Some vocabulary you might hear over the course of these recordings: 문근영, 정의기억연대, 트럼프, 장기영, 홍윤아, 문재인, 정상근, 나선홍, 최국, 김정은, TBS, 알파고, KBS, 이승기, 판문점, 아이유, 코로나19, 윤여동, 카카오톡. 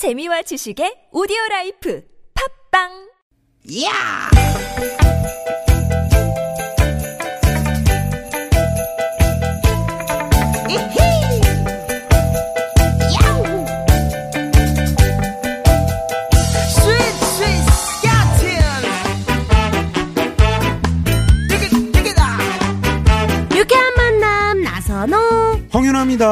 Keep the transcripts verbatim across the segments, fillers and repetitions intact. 재미와 지식의 오디오라이프 팝빵. 이야! 이히! 야우! 스윗 스윗 야틴! 뜨기 뜨기다! 유쾌한 만남 나선호 홍윤아입니다.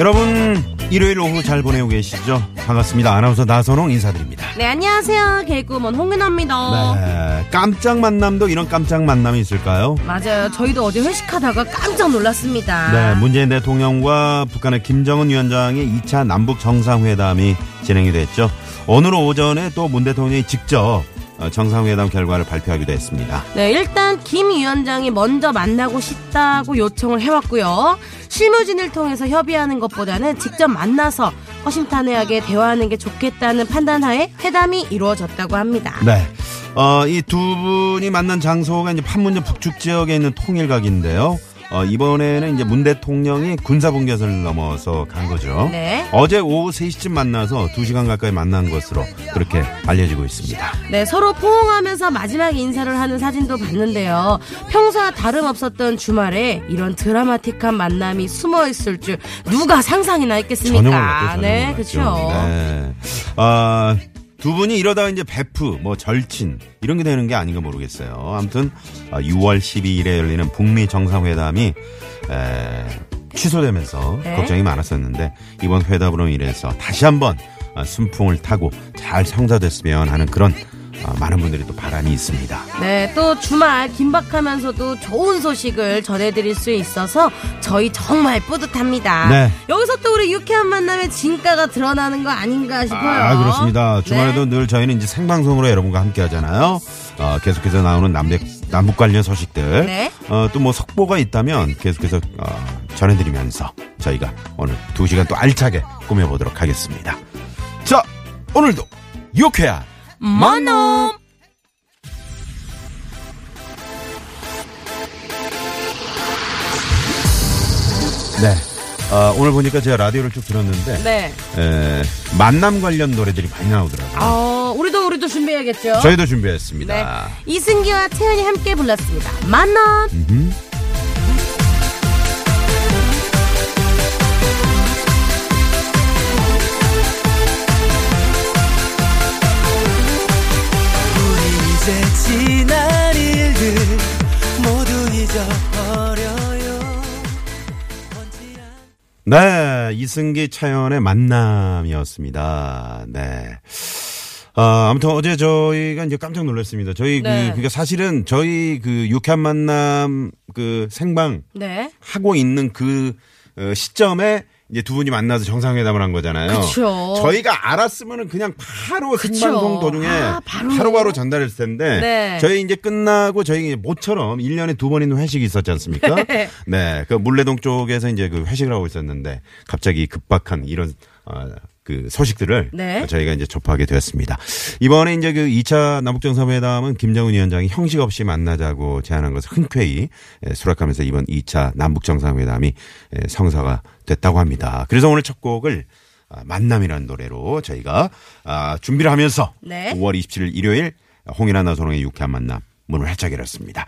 여러분 일요일 오후 잘 보내고 계시죠? 반갑습니다. 아나운서 나선홍 인사드립니다. 네, 안녕하세요. 개그우먼 홍윤아입니다. 네, 깜짝 만남도 이런 깜짝 만남이 있을까요? 맞아요. 저희도 어제 회식하다가 깜짝 놀랐습니다. 네, 문재인 대통령과 북한의 김정은 위원장의 이 차 남북 정상회담이 진행이 됐죠. 오늘 오전에 또 문 대통령이 직접 정상회담 결과를 발표하기도 했습니다. 네, 일단 김 위원장이 먼저 만나고 싶다고 요청을 해왔고요. 실무진을 통해서 협의하는 것보다는 직접 만나서 허심탄회하게 대화하는 게 좋겠다는 판단하에 회담이 이루어졌다고 합니다. 네, 어, 이 두 분이 만난 장소가 이제 판문점 북측 지역에 있는 통일각인데요. 어, 이번에는 이제 문 대통령이 군사분계선을 넘어서 간 거죠. 네. 어제 오후 세 시쯤 만나서 두 시간 가까이 만난 것으로 그렇게 알려지고 있습니다. 네, 서로 포옹하면서 마지막 인사를 하는 사진도 봤는데요. 평소와 다름없었던 주말에 이런 드라마틱한 만남이 숨어있을 줄 누가 상상이나 했겠습니까? 전혀 몰랐죠. 네, 그렇죠. 네. 아, 두 분이 이러다가 이제 베프, 뭐 절친 이런 게 되는 게 아닌가 모르겠어요. 아무튼 유월 십이일에 열리는 북미 정상회담이 에, 취소되면서 네. 걱정이 많았었는데 이번 회담으로 인해서 다시 한번 순풍을 타고 잘 성사됐으면 하는 그런 많은 분들이 또 바람이 있습니다. 네, 또 주말 긴박하면서도 좋은 소식을 전해드릴 수 있어서 저희 정말 뿌듯합니다. 네. 여기서 또 우리 유쾌한 만남의 진가가 드러나는 거 아닌가 싶어요. 아, 그렇습니다. 주말에도 네. 늘 저희는 이제 생방송으로 여러분과 함께 하잖아요. 어, 계속해서 나오는 남북, 남북 관련 소식들. 네. 어, 또 뭐 속보가 있다면 계속해서 어, 전해드리면서 저희가 오늘 두 시간 또 알차게 꾸며보도록 하겠습니다. 자, 오늘도 유쾌한 만남. 네, 어, 오늘 보니까 제가 라디오를 쭉 들었는데 네. 에, 만남 관련 노래들이 많이 나오더라고요. 어, 우리도 우리도 준비해야겠죠. 저희도 준비했습니다. 네. 이승기와 태연이 함께 불렀습니다. 만남. 음흠. 지난 일들 모두 잊어버려요. 네, 이승기 차연의 만남이었습니다. 네. 아, 아무튼 어제 저희가 이제 깜짝 놀랐습니다. 저희 네. 그, 그러니까 사실은 저희 그 유쾌한 만남 그 생방 네. 하고 있는 그 시점에 이제 두 분이 만나서 정상회담을 한 거잖아요. 그쵸. 저희가 알았으면은 그냥 바로 생방송 도중에 아, 바로. 바로바로 전달했을 텐데 네. 저희 이제 끝나고 저희 모처럼 일 년에 두 번 있는 회식이 있었지 않습니까? 네, 그 물레동 쪽에서 이제 그 회식을 하고 있었는데 갑자기 급박한 이런 어, 그 소식들을 네. 저희가 이제 접하게 되었습니다. 이번에 이제 그 이 차 남북정상회담은 김정은 위원장이 형식 없이 만나자고 제안한 것을 흔쾌히 수락하면서 이번 이 차 남북정상회담이 성사가 됐다고 합니다. 그래서 오늘 첫 곡을 만남이라는 노래로 저희가 준비를 하면서 네. 오월 이십칠일 일요일 홍인아 나선홍의 유쾌한 만남 문을 활짝 열었습니다.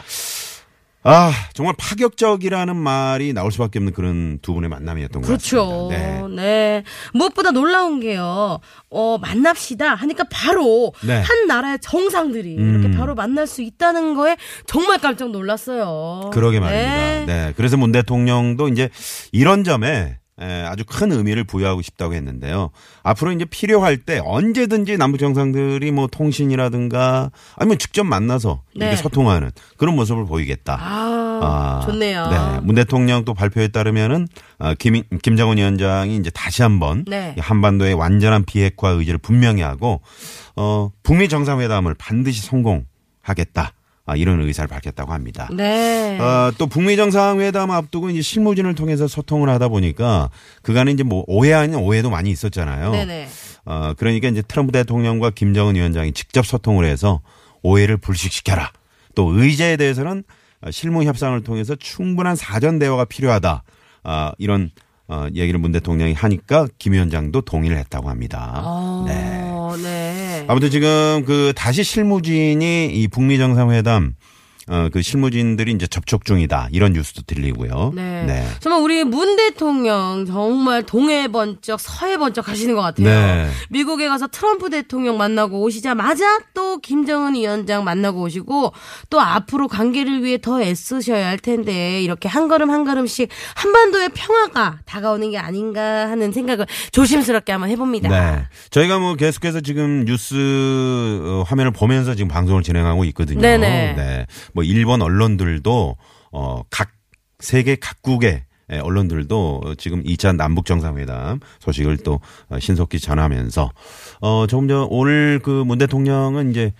아, 정말 파격적이라는 말이 나올 수밖에 없는 그런 두 분의 만남이었던 것 그렇죠. 같습니다. 네. 네. 무엇보다 놀라운 게요. 어, 만납시다 하니까 바로 네. 한 나라의 정상들이 음. 이렇게 바로 만날 수 있다는 거에 정말 깜짝 놀랐어요. 그러게 말입니다. 네. 네. 그래서 문 대통령도 이제 이런 점에 예, 아주 큰 의미를 부여하고 싶다고 했는데요. 앞으로 이제 필요할 때 언제든지 남북 정상들이 뭐 통신이라든가 아니면 직접 만나서 네. 이렇게 소통하는 그런 모습을 보이겠다. 아, 아 좋네요. 네, 문 대통령 또 발표에 따르면은 아, 김 김정은 위원장이 이제 다시 한번 네. 한반도의 완전한 비핵화 의지를 분명히 하고 어, 북미 정상회담을 반드시 성공하겠다. 아, 이런 의사를 밝혔다고 합니다. 네. 어, 또 북미 정상회담 앞두고 이제 실무진을 통해서 소통을 하다 보니까 그간에 이제 뭐 오해 아닌 오해도 많이 있었잖아요. 네네. 어, 그러니까 이제 트럼프 대통령과 김정은 위원장이 직접 소통을 해서 오해를 불식시켜라. 또 의제에 대해서는 실무 협상을 통해서 충분한 사전 대화가 필요하다. 아, 이런 어, 얘기를 문 대통령이 하니까 김 위원장도 동의를 했다고 합니다. 아, 네. 네. 아무튼 지금 그 다시 실무진이 이 북미 정상회담 어, 그 실무진들이 이제 접촉 중이다. 이런 뉴스도 들리고요. 네. 네. 정말 우리 문 대통령 정말 동해 번쩍 서해 번쩍 가시는 것 같아요. 네. 미국에 가서 트럼프 대통령 만나고 오시자마자 또 김정은 위원장 만나고 오시고 또 앞으로 관계를 위해 더 애쓰셔야 할 텐데 이렇게 한 걸음 한 걸음씩 한반도의 평화가 다가오는 게 아닌가 하는 생각을 조심스럽게 한번 해봅니다. 네. 저희가 뭐 계속해서 지금 뉴스 화면을 보면서 지금 방송을 진행하고 있거든요. 네네. 네. 뭐 일본 언론들도 어 각 세계 각국의 언론들도 지금 이 차 남북 정상회담 소식을 또 신속히 전하면서 어 조금 전 오늘 그 문 대통령은 이제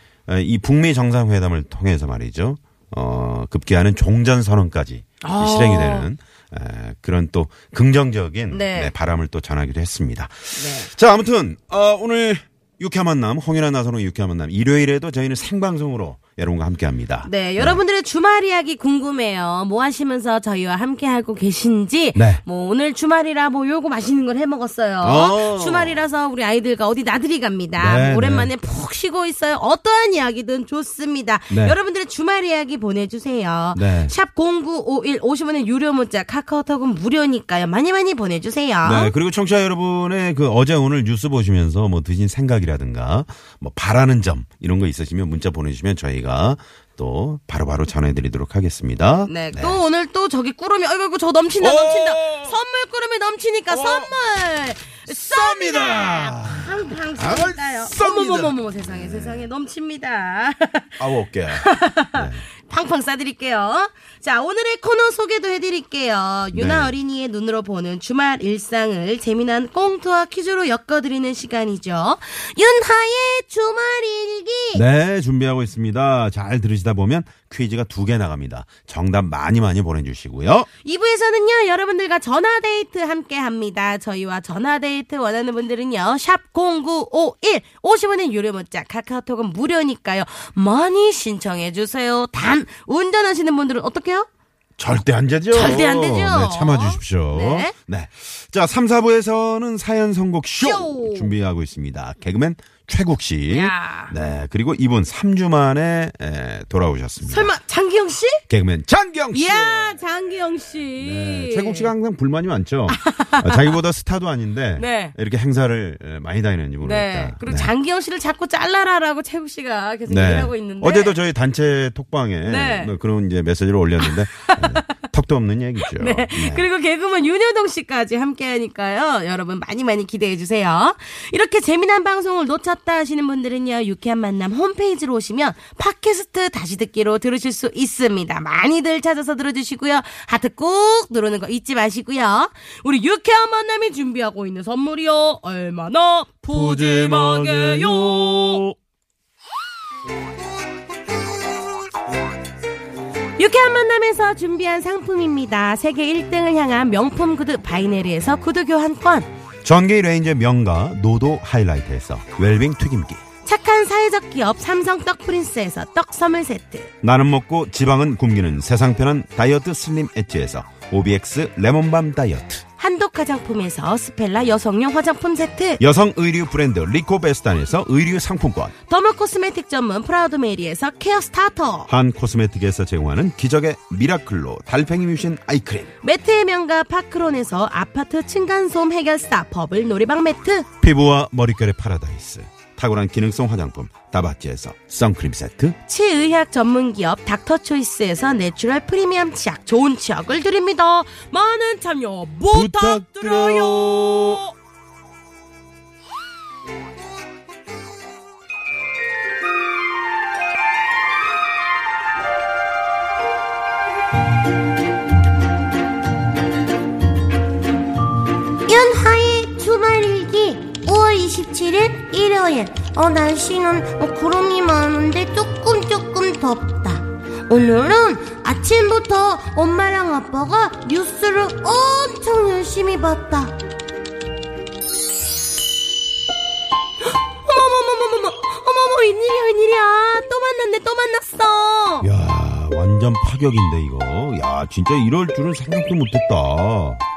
이 북미 정상회담을 통해서 말이죠. 어 급기야는 종전 선언까지 아. 실행이 되는 에, 그런 또 긍정적인 네. 네, 바람을 또 전하기도 했습니다. 네. 자, 아무튼 어 오늘 유쾌한 만남, 홍윤아 나선홍의 유쾌한 만남. 일요일에도 저희는 생방송으로 여러분과 함께합니다. 네, 여러분들의 네. 주말 이야기 궁금해요. 뭐 하시면서 저희와 함께하고 계신지. 네. 뭐 오늘 주말이라 뭐 요거 맛있는 걸 해먹었어요. 주말이라서 우리 아이들과 어디 나들이 갑니다. 네, 오랜만에 네. 푹 쉬고 있어요. 어떠한 이야기든 좋습니다. 네. 여러분들의 주말 이야기 보내주세요. 네. 샵 공구오일 오십 원의 유료 문자 카카오톡은 무료니까요. 많이 많이 보내주세요. 네, 그리고 청취자 여러분의 그 어제 오늘 뉴스 보시면서 뭐 드신 생각이라든가 뭐 바라는 점 이런 거 있으시면 문자 보내주시면 저희가 또 바로바로 바로 전해드리도록 하겠습니다. 네, 네. 또 오늘 또 저기 꾸러미 아이고 저 넘친다 넘친다 선물 꾸러미 넘치니까 선물 쏩니다. 팡팡 쏠까요? 어머머머머 세상에 세상에 넘칩니다. 아홉 개. 네. 팡팡 싸드릴게요. 자, 오늘의 코너 소개도 해드릴게요. 유나 네. 어린이의 눈으로 보는 주말 일상을 재미난 꽁트와 퀴즈로 엮어드리는 시간이죠. 윤하의 주말일기. 네, 준비하고 있습니다. 잘 들으시다 보면 퀴즈가 두 개 나갑니다. 정답 많이 많이 보내주시고요. 이 부에서는요. 여러분들과 전화데이트 함께합니다. 저희와 전화데이트 원하는 분들은요. 샵 공구오일 오십 원의 유료 문자 카카오톡은 무료니까요. 많이 신청해주세요. 단 운전하시는 분들은 어떡해요? 절대 안 되죠. 절대 안 되죠. 네, 참아주십시오. 네. 네. 자, 삼, 사 부에서는 사연 선곡 쇼, 쇼 준비하고 있습니다. 개그맨 최국 씨. 야. 네. 그리고 이분 삼 주 만에 돌아오셨습니다. 설마 장기영 씨? 개그맨 장기영 씨. 야, 장기영 씨. 네, 최국 씨가 항상 불만이 많죠. 자기보다 스타도 아닌데 네. 이렇게 행사를 많이 다니는지 모르겠다. 네. 그리고 네. 장기영 씨를 자꾸 잘라라라고 최국 씨가 계속 네. 얘기하고 있는데 어제도 저희 단체 톡방에 네. 그런 이제 메시지를 올렸는데 네. 턱도 없는 얘기죠. 네. 네. 그리고 개그맨 윤여동 씨까지 함께하니까요. 여러분 많이 많이 기대해 주세요. 이렇게 재미난 방송을 놓쳐 다 하시는 분들은요. 유쾌한 만남 홈페이지로 오시면 팟캐스트 다시 듣기로 들으실 수 있습니다. 많이들 찾아서 들어주시고요. 하트 꾹 누르는 거 잊지 마시고요. 우리 유쾌한 만남이 준비하고 있는 선물이요. 얼마나 푸짐하게요. 유쾌한 만남에서 준비한 상품입니다. 세계 일 등을 향한 명품 구두 바이네리에서 구두 교환권. 전기 레인저 명가 노도 하이라이트에서 웰빙 튀김기, 착한 사회적 기업 삼성 떡 프린스에서 떡 선물 세트, 나는 먹고 지방은 굶기는 세상 편한 다이어트 슬림 엣지에서 오비엑스 레몬밤 다이어트, 한독 화장품에서 스펠라 여성용 화장품 세트, 여성 의류 브랜드 리코베스탄에서 의류 상품권, 더머 코스메틱 전문 프라우드 메리에서 케어 스타터, 한 코스메틱에서 제공하는 기적의 미라클로 달팽이 뮤신 아이크림, 매트의 명가 파크론에서 아파트 층간소음 해결사 버블 놀이방 매트, 피부와 머릿결의 파라다이스 탁월한 기능성 화장품 다바찌에서 선크림 세트, 치의학 전문기업 닥터초이스에서 내추럴 프리미엄 치약 좋은 치약을 드립니다. 많은 참여 부탁드려요. 부탁드려요. 연하의 주말일기 오월 이십칠일 일요일. 어, 날씨는 어, 구름이 많은데 조금 조금 덥다. 오늘은 아침부터 엄마랑 아빠가 뉴스를 엄청 열심히 봤다. 어머머머머머머 어머머 웬일이야 웬일이야 또 만났네 또 만났어. 야 야, 완전 파격인데 이거. 야, 진짜 이럴 줄은 생각도 못했다.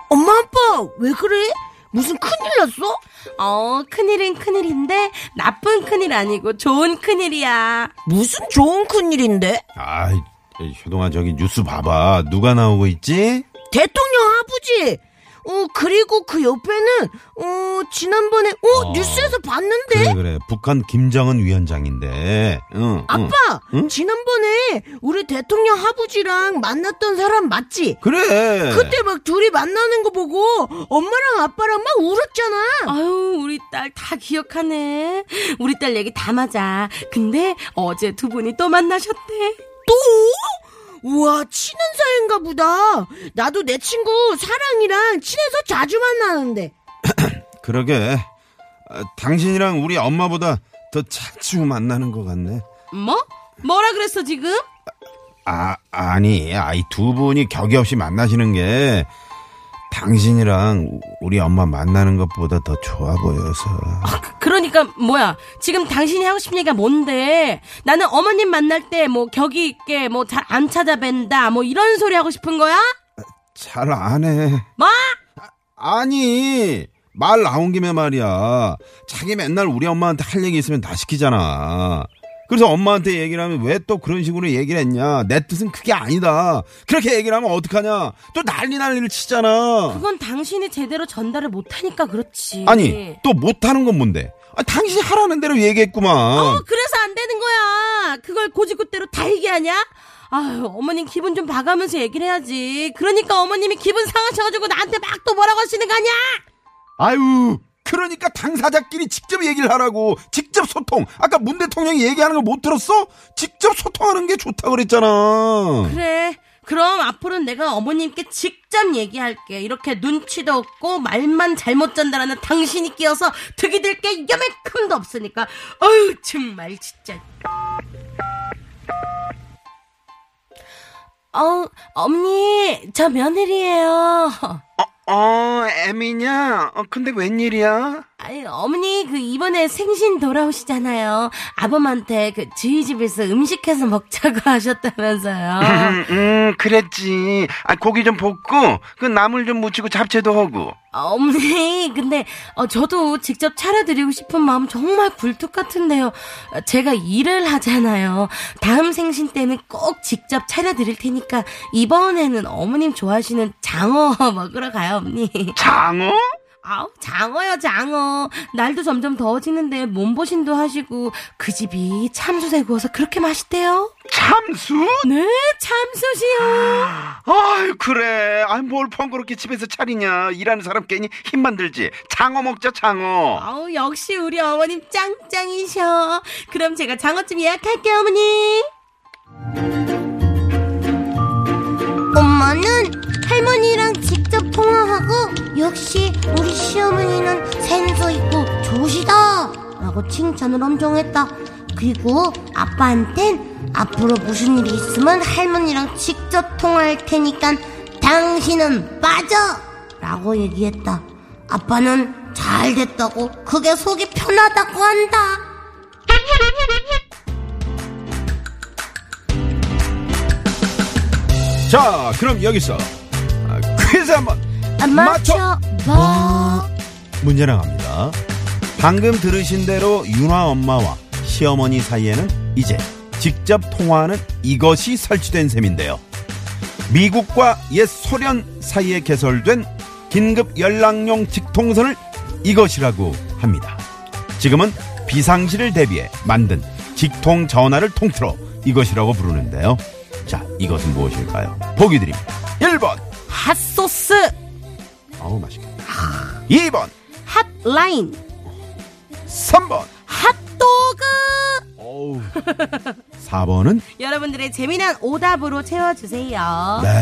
엄마, 아빠 왜 그래? 무슨 큰일 났어? 어, 큰일은 큰일인데 나쁜 큰일 아니고 좋은 큰일이야. 무슨 좋은 큰일인데? 아, 효동아, 저기 뉴스 봐봐. 누가 나오고 있지? 대통령 아버지. 어, 그리고 그 옆에는 어, 지난번에 어, 어 뉴스에서 봤는데. 그래 그래. 북한 김정은 위원장인데. 응, 아빠, 응? 지난번에 우리 대통령 아버지랑 만났던 사람 맞지? 그래. 그때 막 둘이 만나는 거 보고 엄마랑 아빠랑 막 울었잖아. 아유, 우리 딸 다 기억하네. 우리 딸 얘기 다 맞아. 근데 어제 두 분이 또 만나셨대. 또? 우와, 친한 사이인가 보다. 나도 내 친구 사랑이랑 친해서 자주 만나는데. 그러게. 아, 당신이랑 우리 엄마보다 더 자주 만나는 것 같네. 뭐? 뭐라 그랬어 지금? 아, 아니, 아이 두 분이 격이 없이 만나시는 게 당신이랑 우리 엄마 만나는 것보다 더 좋아 보여서. 아, 그러니까 뭐야, 지금 당신이 하고 싶은 얘기가 뭔데? 나는 어머님 만날 때 뭐 격이 있게 뭐 잘 안 찾아뵌다 뭐 이런 소리 하고 싶은 거야? 잘 안 해. 뭐? 아, 아니, 말 나온 김에 말이야. 자기 맨날 우리 엄마한테 할 얘기 있으면 다 시키잖아. 그래서 엄마한테 얘기를 하면 왜 또 그런 식으로 얘기를 했냐, 내 뜻은 그게 아니다, 그렇게 얘기를 하면 어떡하냐, 또 난리 난리를 치잖아. 그건 당신이 제대로 전달을 못하니까 그렇지. 아니, 또 못하는 건 뭔데? 아, 당신이 하라는 대로 얘기했구만. 어, 그래서 안 되는 거야. 그걸 고지고대로 다 얘기하냐? 아유, 어머님 기분 좀 봐가면서 얘기를 해야지. 그러니까 어머님이 기분 상하셔가지고 나한테 막 또 뭐라고 하시는 거 아니야? 아유, 그러니까 당사자끼리 직접 얘기를 하라고. 직접 소통. 아까 문 대통령이 얘기하는 걸 못 들었어? 직접 소통하는 게 좋다고 그랬잖아. 그래, 그럼 앞으로는 내가 어머님께 직접 얘기할게. 이렇게 눈치도 없고 말만 잘못 전달하는 당신이 끼어서 득이 될 게 여매큼도 없으니까. 어휴, 정말 진짜. 어, 어머니, 저 며느리예요. 어? 어, 애미냐? 어, 근데 웬일이야? 아니, 어머니, 그, 이번에 생신 돌아오시잖아요. 아범한테 그, 저희 집에서 음식해서 먹자고 하셨다면서요. 음, 음, 그랬지. 아, 고기 좀 볶고, 그, 나물 좀 무치고 잡채도 하고. 어머니, 근데, 어, 저도 직접 차려드리고 싶은 마음 정말 굴뚝 같은데요. 제가 일을 하잖아요. 다음 생신 때는 꼭 직접 차려드릴 테니까, 이번에는 어머님 좋아하시는 장어 먹으러 가요, 언니. 장어? 아우, 장어요, 장어. 날도 점점 더워지는데 몸보신도 하시고, 그 집이 참숯에 구워서 그렇게 맛있대요. 참숯? 네, 참숯이요. 아유, 그래. 아이, 뭘 번거롭게 집에서 차리냐. 일하는 사람 괜히 힘만 들지. 장어 먹자, 장어. 아우, 역시 우리 어머님 짱짱이셔. 그럼 제가 장어집 예약할게요, 어머니. 엄마는 할머니랑 직접 통화하고, 역시 우리 시어머니는 센스 있고 좋으시다 라고 칭찬을 엄정했다. 그리고 아빠한텐 앞으로 무슨 일이 있으면 할머니랑 직접 통화할 테니까 당신은 빠져 라고 얘기했다. 아빠는 잘 됐다고, 그게 속이 편하다고 한다. 자, 그럼 여기서 퀴즈 한번 맞춰봐. 문제 나갑니다. 방금 들으신 대로 윤화 엄마와 시어머니 사이에는 이제 직접 통화하는 이것이 설치된 셈인데요. 미국과 옛 소련 사이에 개설된 긴급 연락용 직통선을 이것이라고 합니다. 지금은 비상시를 대비해 만든 직통 전화를 통틀어 이것이라고 부르는데요. 자, 이것은 무엇일까요? 보기 드립니다. 일 번 핫소스. 어우, 맛있겠다. 아, 이 번 핫라인. 삼 번 핫도그. 어우. 사 번은 여러분들의 재미난 오답으로 채워주세요. 네.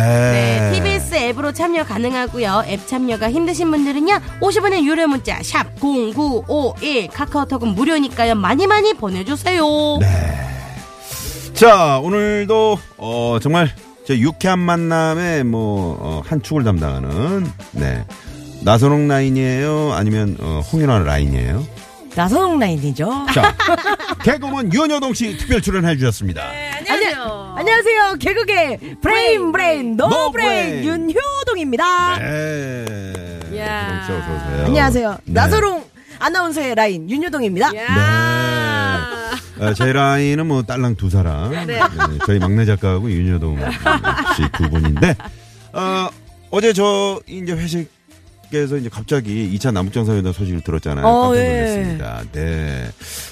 네, 티비에스 앱으로 참여 가능하고요. 앱 참여가 힘드신 분들은요, 오십 원의 유료 문자 샵 공구오일, 카카오톡은 무료니까요, 많이 많이 보내주세요. 네. 자, 오늘도 어, 정말 제 유쾌한 만남의 뭐, 어, 한 축을 담당하는, 네, 나선홍 라인이에요? 아니면, 어, 홍윤아 라인이에요? 나선홍 라인이죠. 자, 개그우먼 윤여동 씨 특별 출연해 주셨습니다. 네, 안녕하세요. 안녕하세요. 안녕하세요. 개그계 브레인 브레인, 브레인 노, 노 브레인, 브레인 윤효동입니다. 네. 이야. 어서 오세요. 안녕하세요. 네. 나서롱 아나운서의 라인 윤효동입니다. 네. 제 라인은 뭐 딸랑 두 사람. 네. 네. 저희 막내 작가하고 윤여동 씨 두 분인데 어, 어제 저 이제 회식에서 이제 갑자기 이 차 남북정상회담 소식을 들었잖아요. 어, 깜짝 놀랐습니다. 네. 네.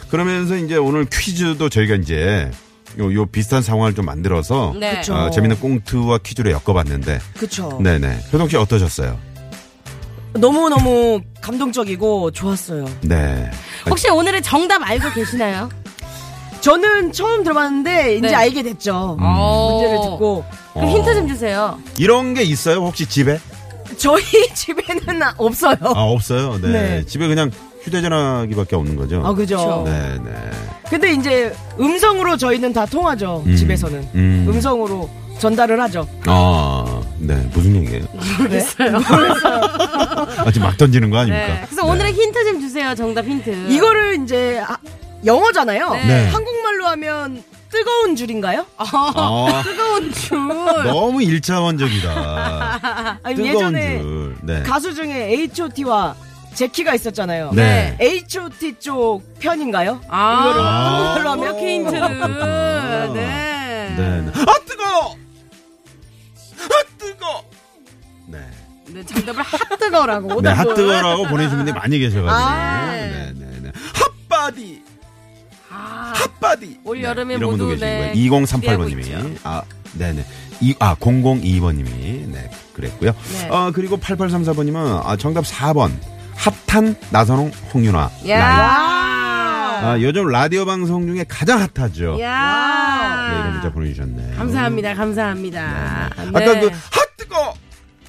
그러면서 이제 오늘 퀴즈도 저희가 이제 요, 요 비슷한 상황을 좀 만들어서 네. 어, 재밌는 꽁트와 퀴즈를 엮어봤는데. 그렇죠. 네네. 효동 씨 어떠셨어요? 너무너무 감동적이고 좋았어요. 네. 혹시 아니, 오늘의 정답 알고 계시나요? 저는 처음 들어봤는데 이제 네. 알게 됐죠. 음. 문제를 듣고. 그럼 어. 힌트 좀 주세요. 이런 게 있어요? 혹시 집에? 저희 집에는 없어요. 아, 없어요? 네. 네. 집에 그냥 휴대전화기밖에 없는 거죠. 아, 그죠. 네, 네. 근데 이제 음성으로 저희는 다 통하죠. 음. 집에서는. 음. 음성으로 전달을 하죠. 아, 네. 무슨 얘기예요? 모르겠어요. 모르겠어요. 아, 지금 막 던지는 거 아닙니까? 네. 그래서 네. 오늘의 힌트 좀 주세요. 정답 힌트. 이거를 이제 아, 영어잖아요. 네. 네. 한국말로 하면 뜨거운 줄인가요? 아, 뜨거운 줄. 너무 일차원적이다. 아니, 뜨거운 예전에 줄. 네. 가수 중에 에이치 오 티와 제키가 있었잖아요. 네. 에이치 오 티 쪽 편인가요? 아, 이거를 한국말로 하면 이렇게 힌트를. 네. 네. 네. 아, 뜨거워! 아, 뜨거워! 네. 네, 정답을 핫뜨거라고. 네, 핫뜨거라고 보내주신 분들이 많이 계셔가지고. 아, 네, 네, 네. 핫바디! 아. 핫바디! 올 여름에 네, 모두 네. 이공삼팔 번님이에요. 아, 네네. 이, 아, 공공이 번님이. 네, 그랬고요. 네. 어, 그리고 팔팔삼사 번님은, 아, 정답 사 번. 핫한 나선홍 홍윤아. 야! 아, 요즘 라디오 방송 중에 가장 핫하죠. 야! 네, 이런 문자 보내주셨네. 감사합니다, 감사합니다. 네, 네. 네. 아까 그, 핫 뜨거!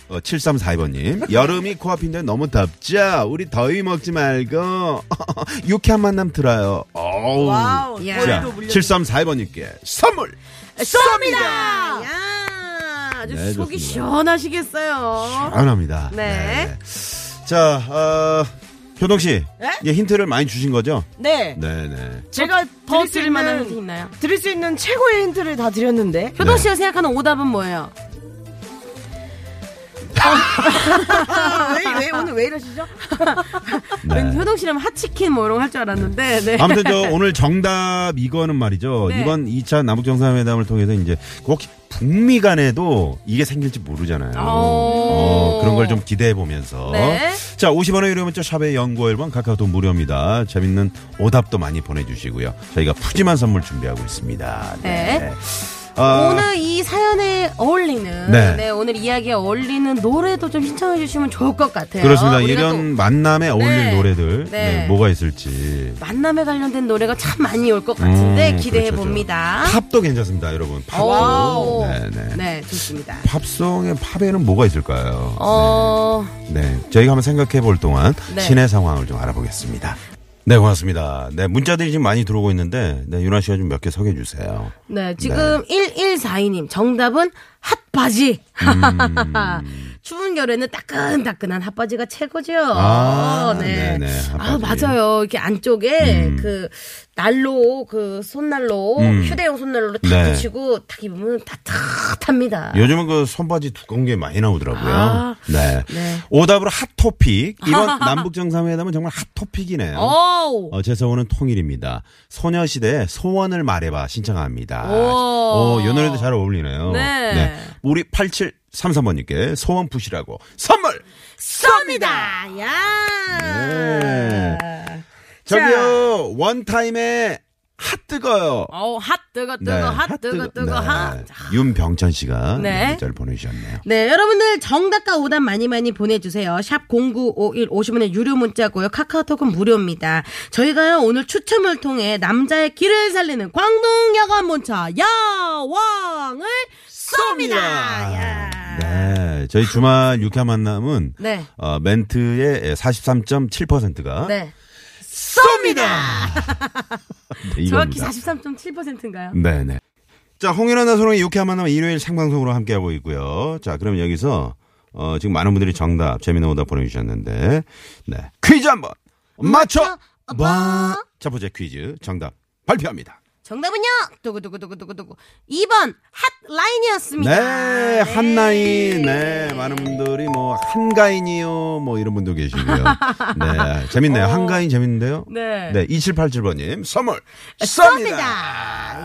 어, 칠삼사 번님. 여름이 코앞인데 너무 덥죠? 우리 더위 먹지 말고. 유쾌한 만남 들어요. 어우. 와우. 야. 칠삼사 번님께 선물! 쏩니다! 야! 아주 네, 속이 좋습니다. 시원하시겠어요. 시원합니다. 네. 네. 자, 어. 효동 씨, 네? 예, 힌트를 많이 주신 거죠? 네, 네, 네. 제가 더 드릴 만한 힌트 있나요? 드릴 수 있는 최고의 힌트를 다 드렸는데. 효동 씨가 네. 생각하는 오답은 뭐예요? 왜, 왜 오늘 왜 이러시죠? 네. 효동 씨라면 핫치킨 뭐 이런 거 할 줄 알았는데. 네. 네. 아무튼 저 오늘 정답 이거는 말이죠. 네. 이번 이 차 남북 정상회담을 통해서 이제 혹시 북미 간에도 이게 생길지 모르잖아요. 어, 그런 걸 좀 기대해 보면서. 네. 자, 오십 원의 유료 문자 샵의 연구 일 번 카카오톡 무료입니다. 재밌는 오답도 많이 보내주시고요. 저희가 푸짐한 선물 준비하고 있습니다. 네. 네. 어... 오늘 이 사연에 어울리는 네. 네, 오늘 이야기에 어울리는 노래도 좀 신청해 주시면 좋을 것 같아요. 그렇습니다. 이런 또... 만남에 어울릴 네. 노래들 네. 네, 뭐가 있을지 만남에 관련된 노래가 참 많이 올 것 같은데 음, 기대해 그렇죠, 봅니다. 팝도 괜찮습니다, 여러분. 팝도 네, 네. 네, 좋습니다. 팝송에 팝에는 뭐가 있을까요? 어... 네. 네, 저희가 한번 생각해 볼 동안 네. 시내 상황을 좀 알아보겠습니다. 네, 고맙습니다. 네, 문자들이 지금 많이 들어오고 있는데, 네, 유나 씨가 좀 몇 개 소개해 주세요. 네, 지금 네. 일일사이 님, 정답은 핫바지. 음. 추운 겨울에는 따끈따끈한 핫바지가 최고죠. 아, 네. 네네, 아, 맞아요. 이렇게 안쪽에 음. 그 난로, 그 손난로, 음. 휴대용 손난로로 탁 네. 붙이고 탁 입으면 따뜻합니다. 요즘은 그 손바지 두꺼운 게 많이 나오더라고요. 아, 네. 네. 오답으로 핫토픽. 이번 남북정상회담은 정말 핫토픽이네요. 어, 제 소원은 통일입니다. 소녀시대의 소원을 말해봐 신청합니다. 오, 이 노래도 잘 어울리네요. 네. 네. 우리 팔칠삼삼 번님께 소원 푸시라고 선물 쏩니다. 야. 네. 저기요, 원타임에 핫 뜨거요. 어, 핫 뜨거 뜨거, 네. 핫 뜨거 뜨거, 네. 핫. 윤병천 씨가 네. 문자를 보내주셨네요. 네, 여러분들 정답과 오답 많이 많이 보내주세요. 샵 공구오일 오십 원의 유료 문자고요. 카카오톡은 무료입니다. 저희가요 오늘 추첨을 통해 남자의 길을 살리는 광동 야간 문자 야왕을 쏩니다. 야. 네, 저희 주말 유쾌한 만남은 네. 어, 멘트의 사십삼 점 칠 퍼센트가 네. 쏩니다. 네, 정확히 사십삼 점 칠 퍼센트인가요? 네네. 자, 홍윤아 나선홍의 유쾌한 만남 일요일 생방송으로 함께하고 있고요. 자, 그럼 여기서 어, 지금 많은 분들이 정답 재미난 오답 보내주셨는데 네 퀴즈 한번 맞춰봐. 첫 번째 퀴즈 정답 발표합니다. 정답은요. 두구두구두구두구두구. 이 번 핫라인이었습니다. 네, 핫라인. 네, 네. 많은 분들이 뭐 한가인이요 뭐 이런 분도 계시고요. 네, 재밌네요. 어. 한가인 재밌는데요. 네. 네, 이칠팔칠 번님 선물 쏩니다.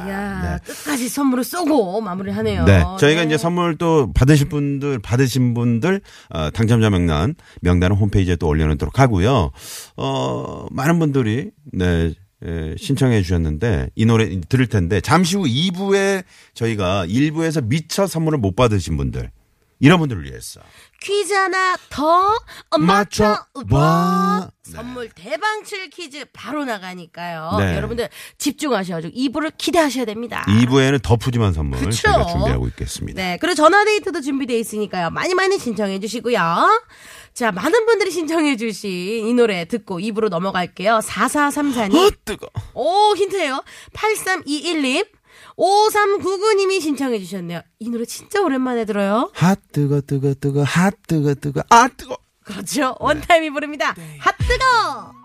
이야, 네. 끝까지 선물을 쏘고 마무리하네요. 네, 저희가 네. 이제 선물 또 받으실 분들 받으신 분들 어, 당첨자 명단 명단은 홈페이지에 또 올려놓도록 하고요. 어, 많은 분들이 네. 예, 신청해 주셨는데 이 노래 들을 텐데 잠시 후 이 부에 저희가 일 부에서 미처 선물을 못 받으신 분들 이런 분들을 위해서 퀴즈 하나 더 맞춰봐. 네. 선물 대방출 퀴즈 바로 나가니까요. 네. 여러분들 집중하셔가지고 이 부를 기대하셔야 됩니다. 이 부에는 더 푸짐한 선물 그쵸? 저희가 준비하고 있겠습니다. 네, 그리고 전화데이트도 준비되어 있으니까요. 많이 많이 신청해 주시고요. 자, 많은 분들이 신청해 주신 이 노래 듣고 이 부로 넘어갈게요. 사사삼사 님. 어, 뜨거. 오, 힌트예요. 팔삼이일 님. 오삼구구 님이 신청해 주셨네요. 이 노래 진짜 오랜만에 들어요. 핫 뜨거 뜨거 뜨거 핫 뜨거 뜨거 아 뜨거. 그렇죠. 원타임이 부릅니다. 핫 뜨거.